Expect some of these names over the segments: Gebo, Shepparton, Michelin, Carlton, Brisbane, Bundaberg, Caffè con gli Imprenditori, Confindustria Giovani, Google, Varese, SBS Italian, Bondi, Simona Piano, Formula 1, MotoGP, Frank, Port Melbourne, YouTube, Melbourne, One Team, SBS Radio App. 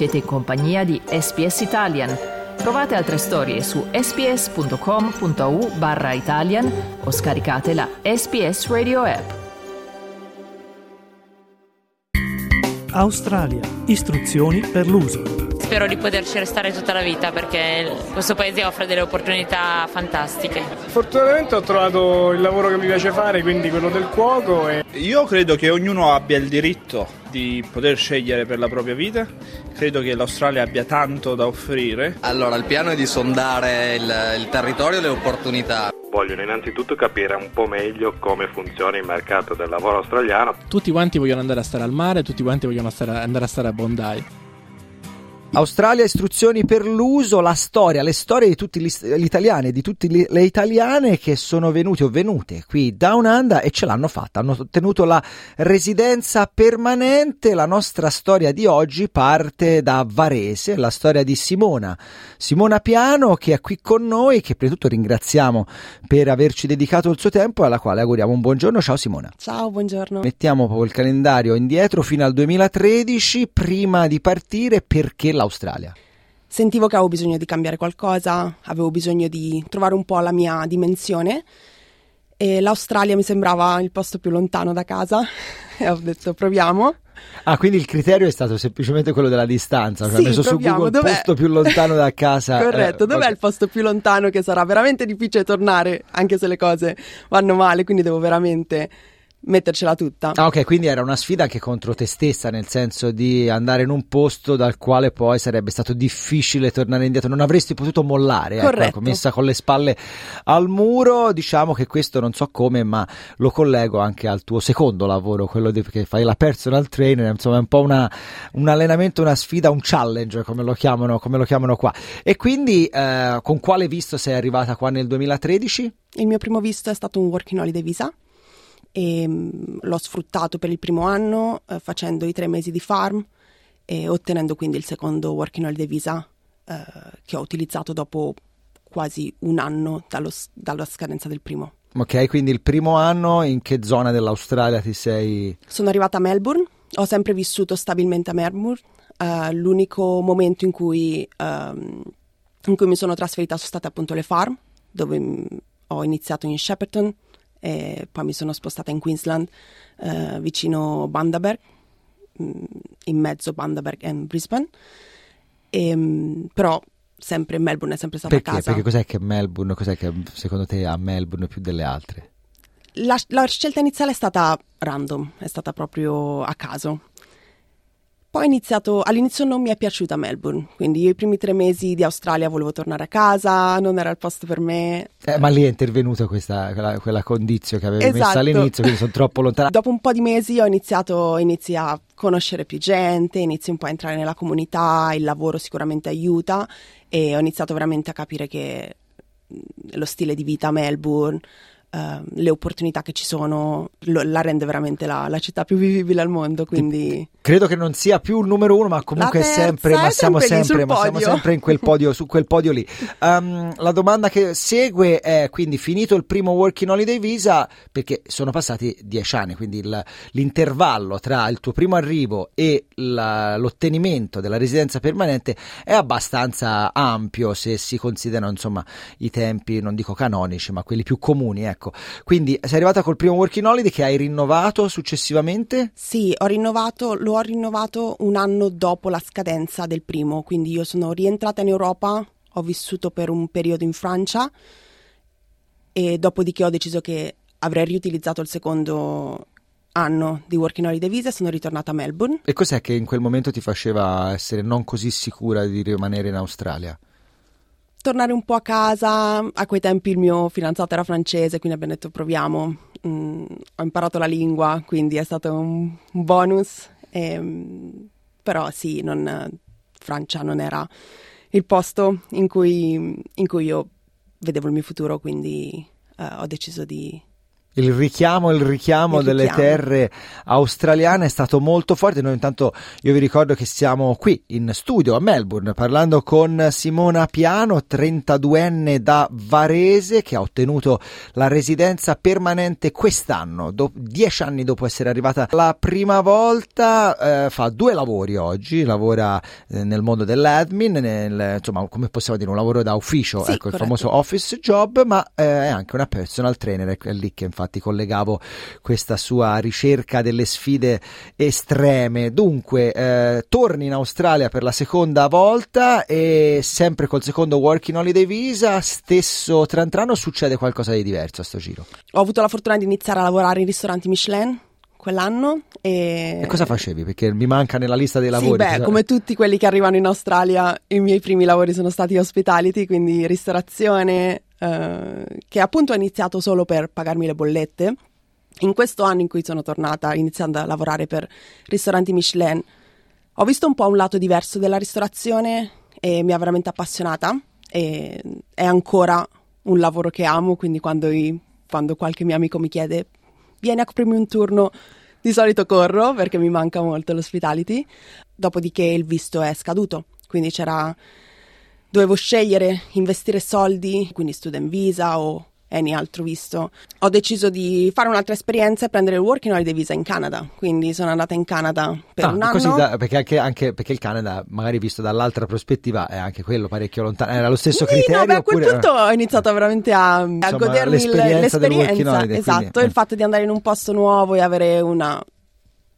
Siete in compagnia di SBS Italian. Trovate altre storie su sbs.com.au/Italian o scaricate la SBS Radio App. Australia. Istruzioni per l'uso. Spero di poterci restare tutta la vita perché questo paese offre delle opportunità fantastiche. Fortunatamente ho trovato il lavoro che mi piace fare, quindi quello del cuoco. Io credo che ognuno abbia il diritto di poter scegliere per la propria vita. Credo che l'Australia abbia tanto da offrire. Allora, il piano è di sondare il territorio e le opportunità. Vogliono innanzitutto capire un po' meglio come funziona il mercato del lavoro australiano. Tutti quanti vogliono andare a stare al mare, tutti quanti vogliono andare a stare a Bondi. Australia, istruzioni per l'uso, la storia, le storie di tutti gli italiani, di tutte le italiane che sono venuti o venute qui Down Under e ce l'hanno fatta, hanno ottenuto la residenza permanente. La nostra storia di oggi parte da Varese, la storia di Simona Piano, che è qui con noi, che prima di tutto ringraziamo per averci dedicato il suo tempo e alla quale auguriamo un buongiorno. Ciao Simona. Ciao, buongiorno. Mettiamo proprio il calendario indietro fino al 2013, prima di partire, perché l'Australia? Sentivo che avevo bisogno di cambiare qualcosa, avevo bisogno di trovare un po' la mia dimensione e l'Australia mi sembrava il posto più lontano da casa e ho detto proviamo. Ah, quindi il criterio è stato semplicemente quello della distanza, cioè sì, ho messo proviamo, su Google dov'è? Il posto più lontano da casa. Corretto, dov'è okay. Il posto più lontano, che sarà veramente difficile tornare anche se le cose vanno male, quindi devo veramente mettercela tutta. Ah, ok, quindi era una sfida anche contro te stessa, nel senso di andare in un posto dal quale poi sarebbe stato difficile tornare indietro, non avresti potuto mollare. Corretto. Ecco, messa con le spalle al muro. Diciamo che questo non so come, ma lo collego anche al tuo secondo lavoro, quello che fai la personal trainer, insomma è un po' un allenamento, una sfida, un challenge come lo chiamano qua. E quindi con quale visto sei arrivata qua nel 2013? Il mio primo visto è stato un working holiday visa e l'ho sfruttato per il primo anno facendo i 3 mesi di farm e ottenendo quindi il secondo working holiday visa che ho utilizzato dopo quasi un anno dalla scadenza del primo. Ok, quindi il primo anno in che zona dell'Australia ti sei? Sono arrivata a Melbourne, ho sempre vissuto stabilmente a Melbourne, l'unico momento in cui mi sono trasferita sono state appunto le farm, dove ho iniziato in Shepparton e poi mi sono spostata in Queensland vicino Bundaberg, in mezzo Bundaberg e Brisbane, però sempre Melbourne è sempre stata a casa. Perché cos'è che secondo te ha Melbourne più delle altre? La scelta iniziale è stata random, è stata proprio a caso. Poi all'inizio non mi è piaciuta Melbourne, quindi io i primi 3 mesi di Australia volevo tornare a casa, non era il posto per me. Ma lì è intervenuta quella condizione che avevi esatto. Messa all'inizio, quindi sono troppo lontana. Dopo un po' di mesi inizi a conoscere più gente, inizi un po' a entrare nella comunità, il lavoro sicuramente aiuta e ho iniziato veramente a capire che lo stile di vita a Melbourne, le opportunità che ci sono la rende veramente la città più vivibile al mondo, quindi credo che non sia più il numero uno, ma comunque siamo sempre in quel podio, su quel podio lì. La domanda che segue è, quindi finito il primo working holiday visa, perché sono passati 10 anni, quindi l'intervallo tra il tuo primo arrivo e l'ottenimento della residenza permanente è abbastanza ampio, se si considerano insomma i tempi, non dico canonici, ma quelli più comuni, ecco. Quindi sei arrivata col primo working holiday che hai rinnovato successivamente? Sì, l'ho rinnovato un anno dopo la scadenza del primo, quindi io sono rientrata in Europa, ho vissuto per un periodo in Francia e dopodiché ho deciso che avrei riutilizzato il secondo anno di working holiday visa, sono ritornata a Melbourne. E cos'è che in quel momento ti faceva essere non così sicura di rimanere in Australia? Tornare un po' a casa, a quei tempi il mio fidanzato era francese, quindi abbiamo detto proviamo, ho imparato la lingua, quindi è stato un bonus, però sì, Francia non era il posto in cui io vedevo il mio futuro, quindi ho deciso di Il richiamo delle terre australiane è stato molto forte. Noi intanto, io vi ricordo che siamo qui in studio a Melbourne parlando con Simona Piano, 32enne da Varese, che ha ottenuto la residenza permanente quest'anno, 10 anni dopo essere arrivata la prima volta. Fa due lavori oggi, lavora nel mondo dell'admin, insomma, come possiamo dire, un lavoro da ufficio, sì, ecco, corretto. Il famoso office job, ma è anche una personal trainer, è lì che infatti collegavo questa sua ricerca delle sfide estreme. Dunque torni in Australia per la seconda volta e sempre col secondo working holiday visa, stesso trantrano, succede qualcosa di diverso a sto giro? Ho avuto la fortuna di iniziare a lavorare in ristoranti Michelin quell'anno. E cosa facevi? Perché mi manca nella lista dei lavori. Sì, beh, come tutti quelli che arrivano in Australia, i miei primi lavori sono stati hospitality, quindi ristorazione, che appunto ho iniziato solo per pagarmi le bollette. In questo anno in cui sono tornata, iniziando a lavorare per ristoranti Michelin, ho visto un po' un lato diverso della ristorazione e mi ha veramente appassionata, e è ancora un lavoro che amo, quindi quando qualche mio amico mi chiede vieni a coprirmi un turno, di solito corro perché mi manca molto l'hospitality. Dopodiché il visto è scaduto, quindi dovevo scegliere, investire soldi, quindi student visa o any altro visto. Ho deciso di fare un'altra esperienza e prendere il working holiday visa in Canada, quindi sono andata in Canada per un anno. Così perché anche perché il Canada, magari visto dall'altra prospettiva, è anche quello parecchio lontano. Era lo stesso criterio? No, beh, a quel punto ho iniziato veramente a godermi l'esperienza holiday, esatto, quindi. Il fatto di andare in un posto nuovo e avere una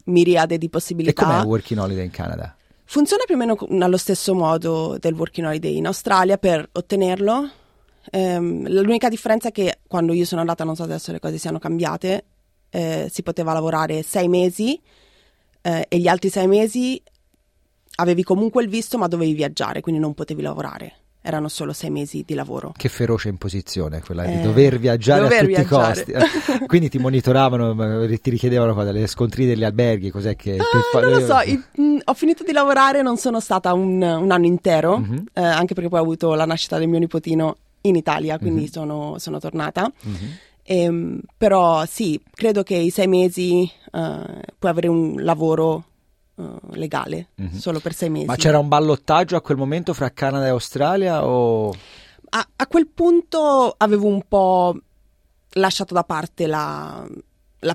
miriade di possibilità. E com'è il working holiday in Canada? Funziona più o meno allo stesso modo del working holiday in Australia. Per ottenerlo, l'unica differenza è che quando io sono andata, non so adesso le cose siano cambiate, si poteva lavorare 6 mesi e gli altri 6 mesi avevi comunque il visto ma dovevi viaggiare, quindi non potevi lavorare. Erano solo 6 mesi di lavoro. Che feroce imposizione quella di dover viaggiare a tutti i costi. Quindi ti monitoravano, ti richiedevano le scontrie degli alberghi, cos'è che... non lo so, ho finito di lavorare, non sono stata un anno intero, mm-hmm. Anche perché poi ho avuto la nascita del mio nipotino in Italia, quindi mm-hmm. sono tornata. Mm-hmm. Però sì, credo che i 6 mesi puoi avere un lavoro legale, mm-hmm. solo per 6 mesi. Ma c'era un ballottaggio a quel momento fra Canada e Australia o... A quel punto avevo un po' lasciato da parte la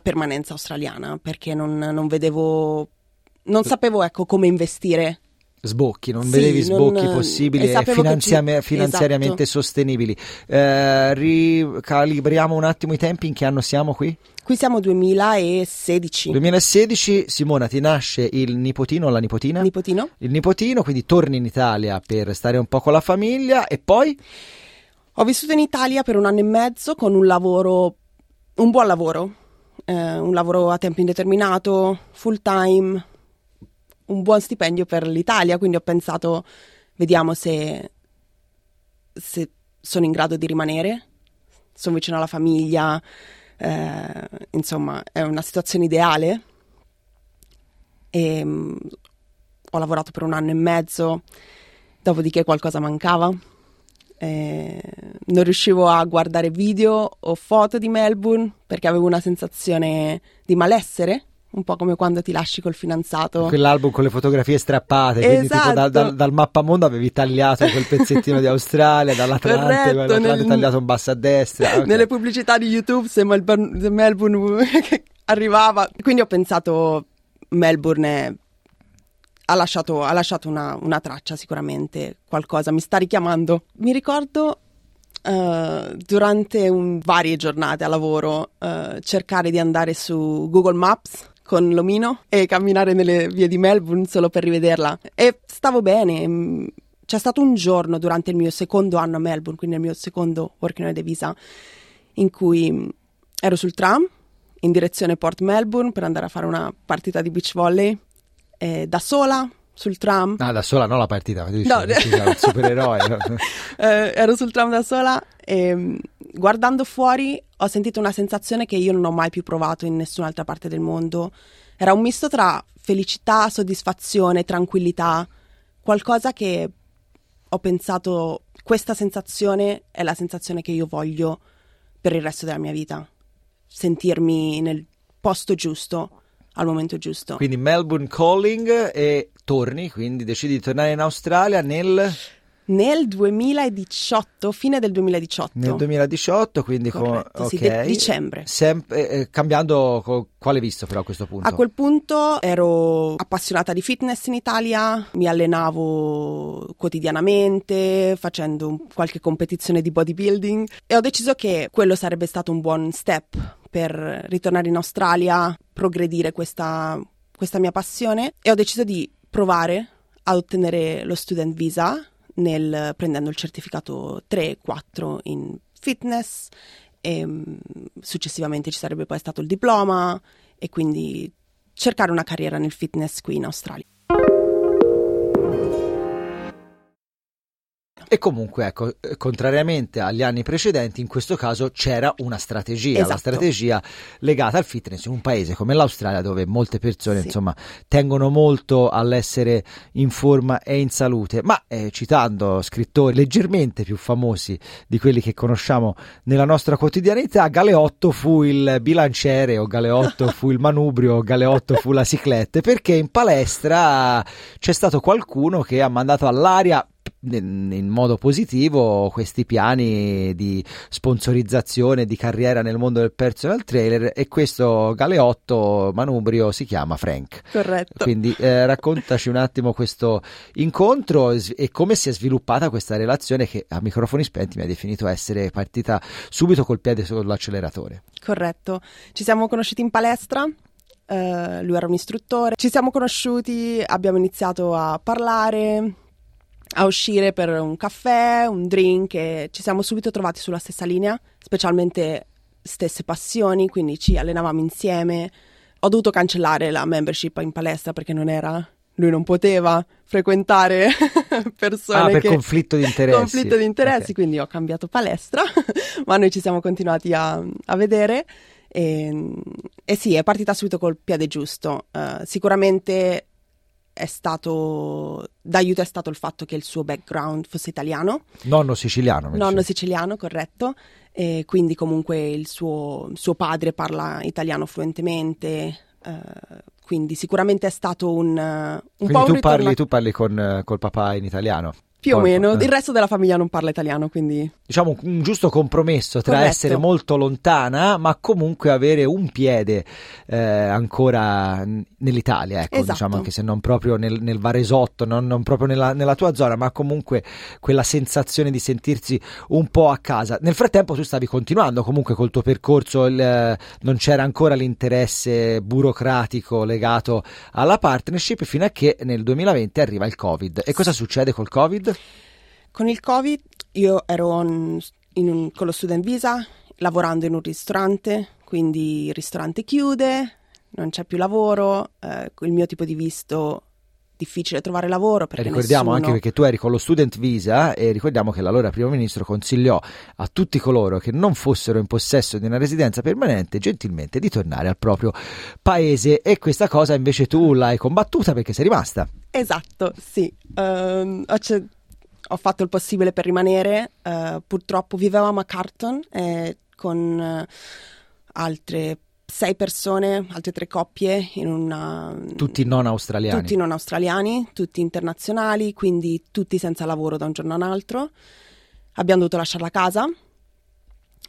permanenza australiana, perché non sapevo ecco come investire. Sbocchi, non vedevi sbocchi possibili e finanziariamente esatto. sostenibili. Ricalibriamo un attimo i tempi, in che anno siamo qui? Qui siamo 2016. 2016, Simona, ti nasce il nipotino o la nipotina? Nipotino. Il nipotino, quindi torni in Italia per stare un po' con la famiglia e poi? Ho vissuto in Italia per 1 anno e mezzo con un buon lavoro, un lavoro a tempo indeterminato, full time, un buon stipendio per l'Italia, quindi ho pensato vediamo se sono in grado di rimanere, sono vicino alla famiglia, insomma è una situazione ideale. E ho lavorato per 1 anno e mezzo, dopodiché qualcosa mancava, non riuscivo a guardare video o foto di Melbourne perché avevo una sensazione di malessere, un po' come quando ti lasci col fidanzato quell'album con le fotografie strappate, esatto. Quindi tipo dal mappamondo avevi tagliato quel pezzettino di Australia, dall'Atlante, hai tagliato un basso a destra, okay. Nelle pubblicità di YouTube se Melbourne arrivava, quindi ho pensato Melbourne ha lasciato una traccia, sicuramente qualcosa mi sta richiamando. Mi ricordo durante varie giornate a lavoro cercare di andare su Google Maps con l'omino e camminare nelle vie di Melbourne solo per rivederla, e stavo bene. C'è stato un giorno durante il mio secondo anno a Melbourne, quindi il mio secondo working holiday visa, in cui ero sul tram in direzione Port Melbourne per andare a fare una partita di beach volley, da sola sul tram. Ah, da sola, non la partita, ma un supereroe. Ero sul tram da sola e guardando fuori ho sentito una sensazione che io non ho mai più provato in nessun'altra parte del mondo. Era un misto tra felicità, soddisfazione, tranquillità, qualcosa che ho pensato, questa sensazione è la sensazione che io voglio per il resto della mia vita. sentirmi nel posto giusto al momento giusto. Quindi Melbourne Calling, e torni, quindi decidi di tornare in Australia nel 2018, fine del 2018. Nel 2018, quindi corretto, con sì, okay. Dicembre. Cambiando quale visto però a questo punto? A quel punto ero appassionata di fitness in Italia, mi allenavo quotidianamente, facendo qualche competizione di bodybuilding, e ho deciso che quello sarebbe stato un buon step per ritornare in Australia, progredire questa mia passione, e ho deciso di provare a ottenere lo student visa prendendo il certificato 3-4 in fitness, e successivamente ci sarebbe poi stato il diploma, e quindi cercare una carriera nel fitness qui in Australia. E comunque, ecco, contrariamente agli anni precedenti, in questo caso c'era una strategia, esatto. La strategia legata al fitness in un paese come l'Australia, dove molte persone, sì, insomma, tengono molto all'essere in forma e in salute. Ma citando scrittori leggermente più famosi di quelli che conosciamo nella nostra quotidianità, Galeotto fu il bilanciere, o Galeotto fu il manubrio, o Galeotto fu la ciclette, perché in palestra c'è stato qualcuno che ha mandato all'aria in modo positivo questi piani di sponsorizzazione di carriera nel mondo del personal trainer, e questo Galeotto manubrio si chiama Frank. Corretto. Quindi raccontaci un attimo questo incontro e come si è sviluppata questa relazione che a microfoni spenti mi ha definito essere partita subito col piede sull'acceleratore. Corretto. Ci siamo conosciuti in palestra. Lui era un istruttore. Ci siamo conosciuti, abbiamo iniziato a parlare, a uscire per un caffè, un drink, e ci siamo subito trovati sulla stessa linea, specialmente stesse passioni, quindi ci allenavamo insieme. Ho dovuto cancellare la membership in palestra perché lui non poteva frequentare persone per conflitto di interessi. Conflitto di interessi, okay. Quindi ho cambiato palestra, ma noi ci siamo continuati a vedere, e sì, è partita subito col piede giusto. Sicuramente è stato d'aiuto il fatto che il suo background fosse italiano. Nonno siciliano, corretto. E quindi comunque il suo padre parla italiano fluentemente, quindi sicuramente è stato un po' un ritorno. Tu parli col papà in italiano? Più o meno, il resto della famiglia non parla italiano, quindi diciamo un giusto compromesso tra essere molto lontana ma comunque avere un piede ancora nell'Italia, ecco, esatto. Diciamo, anche se non proprio nel Varesotto, non proprio nella tua zona, ma comunque quella sensazione di sentirsi un po' a casa. Nel frattempo tu stavi continuando comunque col tuo percorso, non c'era ancora l'interesse burocratico legato alla partnership, fino a che nel 2020 arriva il Covid. E cosa succede col Covid? Con il Covid io ero con lo student visa, lavorando in un ristorante, quindi il ristorante chiude, non c'è più lavoro, il mio tipo di visto difficile trovare lavoro, perché ricordiamo nessuno... anche perché tu eri con lo student visa, e ricordiamo che l'allora primo ministro consigliò a tutti coloro che non fossero in possesso di una residenza permanente gentilmente di tornare al proprio paese, e questa cosa invece tu l'hai combattuta perché sei rimasta. Esatto, sì. Ho fatto il possibile per rimanere. Purtroppo vivevamo a Carlton con altre 6 persone, altre 3 coppie, in una... Tutti non australiani, tutti internazionali, quindi tutti senza lavoro da un giorno all'altro. Abbiamo dovuto lasciare la casa,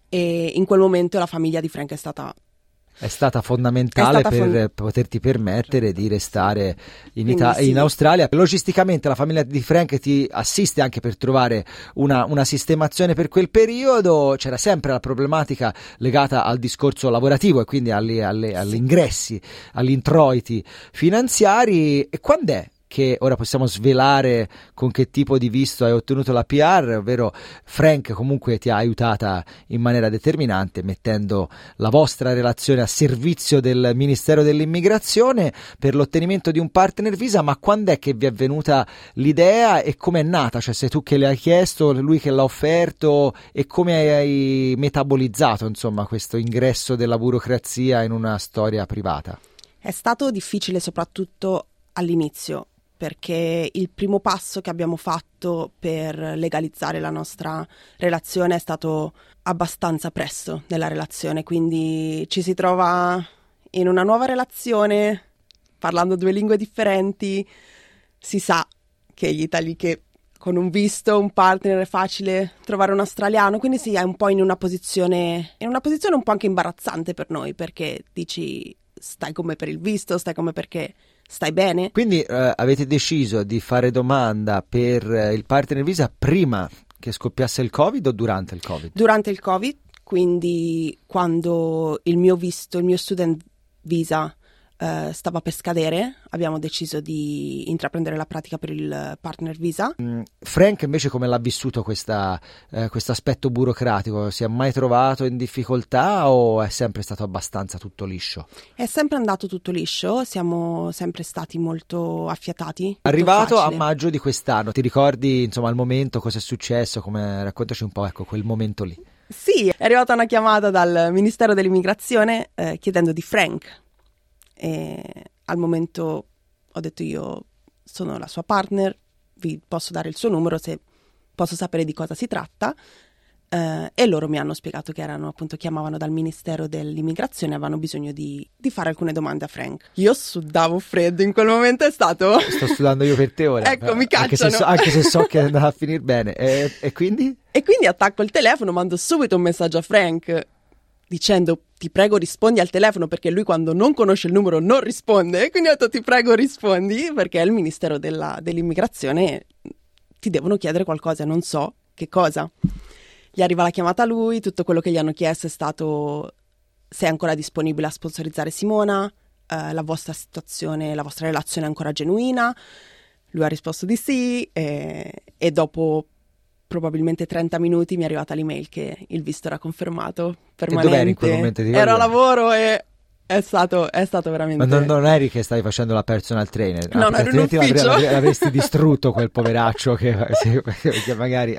e in quel momento la famiglia di Frank è stata fondamentale per poterti permettere di restare in Australia. Logisticamente la famiglia di Frank ti assiste anche per trovare una sistemazione per quel periodo. C'era sempre la problematica legata al discorso lavorativo, e quindi agli ingressi, agli introiti finanziari. E quando è che ora possiamo svelare con che tipo di visto hai ottenuto la PR, ovvero Frank comunque ti ha aiutata in maniera determinante, mettendo la vostra relazione a servizio del Ministero dell'Immigrazione per l'ottenimento di un partner visa. Ma quando è che vi è venuta l'idea, e come è nata? Cioè, sei tu che le hai chiesto, lui che l'ha offerto, e come hai metabolizzato, insomma, questo ingresso della burocrazia in una storia privata? È stato difficile soprattutto all'inizio, perché il primo passo che abbiamo fatto per legalizzare la nostra relazione è stato abbastanza presto nella relazione, quindi ci si trova in una nuova relazione, parlando due lingue differenti. Si sa che che con un visto, un partner è facile trovare un australiano, quindi sì, è un po' in una posizione un po' anche imbarazzante per noi, perché dici stai come per il visto, stai come perché stai bene. Quindi avete deciso di fare domanda per il partner visa prima che scoppiasse il Covid o durante il Covid? Durante il Covid, quindi quando il mio student visa stava per scadere, abbiamo deciso di intraprendere la pratica per il partner visa. Frank invece come l'ha vissuto questo aspetto burocratico? Si è mai trovato in difficoltà o è sempre stato abbastanza tutto liscio? È sempre andato tutto liscio, siamo sempre stati molto affiatati. Arrivato a maggio di quest'anno, ti ricordi insomma al momento cosa è successo? Raccontaci un po' quel momento lì. Sì, è arrivata una chiamata dal Ministero dell'Immigrazione chiedendo di Frank. E al momento ho detto io sono la sua partner, vi posso dare il suo numero se posso sapere di cosa si tratta, e loro mi hanno spiegato che erano appunto, chiamavano dal Ministero dell'Immigrazione, avevano bisogno di fare alcune domande a Frank. Io sudavo freddo in quel momento, sto sudando io per te ora ecco, mi cacciano anche se so che è andata a finire bene, e quindi attacco il telefono, mando subito un messaggio a Frank dicendo ti prego rispondi al telefono, perché lui quando non conosce il numero non risponde, quindi ho detto ti prego rispondi perché è il Ministero dell'Immigrazione, ti devono chiedere qualcosa, non so che cosa. Gli arriva la chiamata a lui, tutto quello che gli hanno chiesto è stato sei ancora disponibile a sponsorizzare Simona, la vostra situazione, la vostra relazione è ancora genuina, lui ha risposto di sì e dopo probabilmente 30 minuti mi è arrivata l'email che il visto era confermato permanente. E dov'eri in quel momento? Ero a lavoro e è stato veramente... Ma non eri che stavi facendo la personal trainer? No, ero in ufficio. L'avresti distrutto quel poveraccio che magari...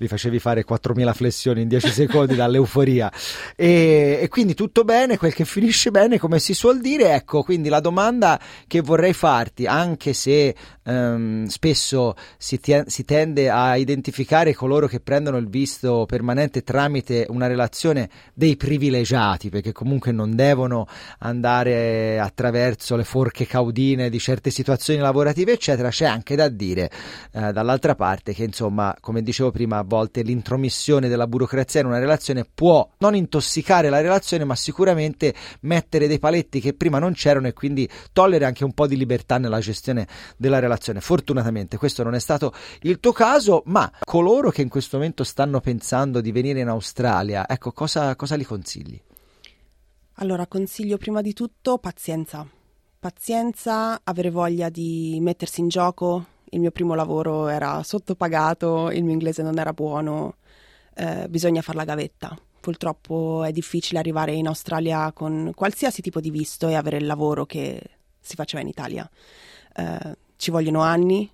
Li facevi fare 4.000 flessioni in 10 secondi dall'euforia e quindi tutto bene, quel che finisce bene come si suol dire. Ecco, quindi la domanda che vorrei farti, anche se spesso si tende a identificare coloro che prendono il visto permanente tramite una relazione dei privilegiati, perché comunque non devono andare attraverso le forche caudine di certe situazioni lavorative eccetera, c'è anche da dire dall'altra parte che insomma, come dicevo prima, a volte l'intromissione della burocrazia in una relazione può non intossicare la relazione, ma sicuramente mettere dei paletti che prima non c'erano e quindi togliere anche un po' di libertà nella gestione della relazione. Fortunatamente questo non è stato il tuo caso, ma coloro che in questo momento stanno pensando di venire in Australia, ecco, cosa li consigli? Allora, consiglio prima di tutto pazienza, avere voglia di mettersi in gioco. Il mio primo lavoro era sottopagato, il mio inglese non era buono, bisogna far la gavetta. Purtroppo è difficile arrivare in Australia con qualsiasi tipo di visto e avere il lavoro che si faceva in Italia. Ci vogliono anni,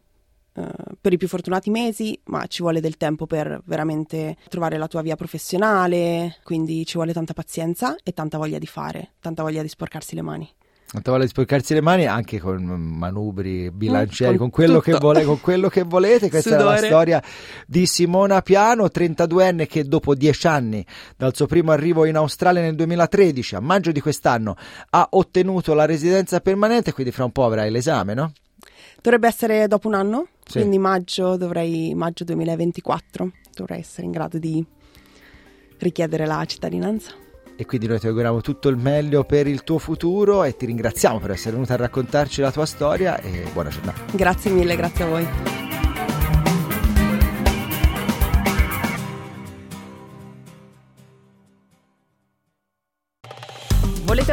per i più fortunati mesi, ma ci vuole del tempo per veramente trovare la tua via professionale, quindi ci vuole tanta pazienza e tanta voglia di fare, tanta voglia di sporcarsi le mani. Tavola di sporcarsi le mani anche con manubri, bilancieri, con quello che volete. Questa Sudore. È la storia di Simona Piano, 32enne, che dopo 10 anni dal suo primo arrivo in Australia nel 2013, a maggio di quest'anno, ha ottenuto la residenza permanente. Quindi fra un po' avrai l'esame, no? Dovrebbe essere dopo un anno, sì. Quindi maggio 2024 dovrei essere in grado di richiedere la cittadinanza. E quindi noi ti auguriamo tutto il meglio per il tuo futuro e ti ringraziamo per essere venuta a raccontarci la tua storia e buona giornata. Grazie mille, grazie a voi. Volete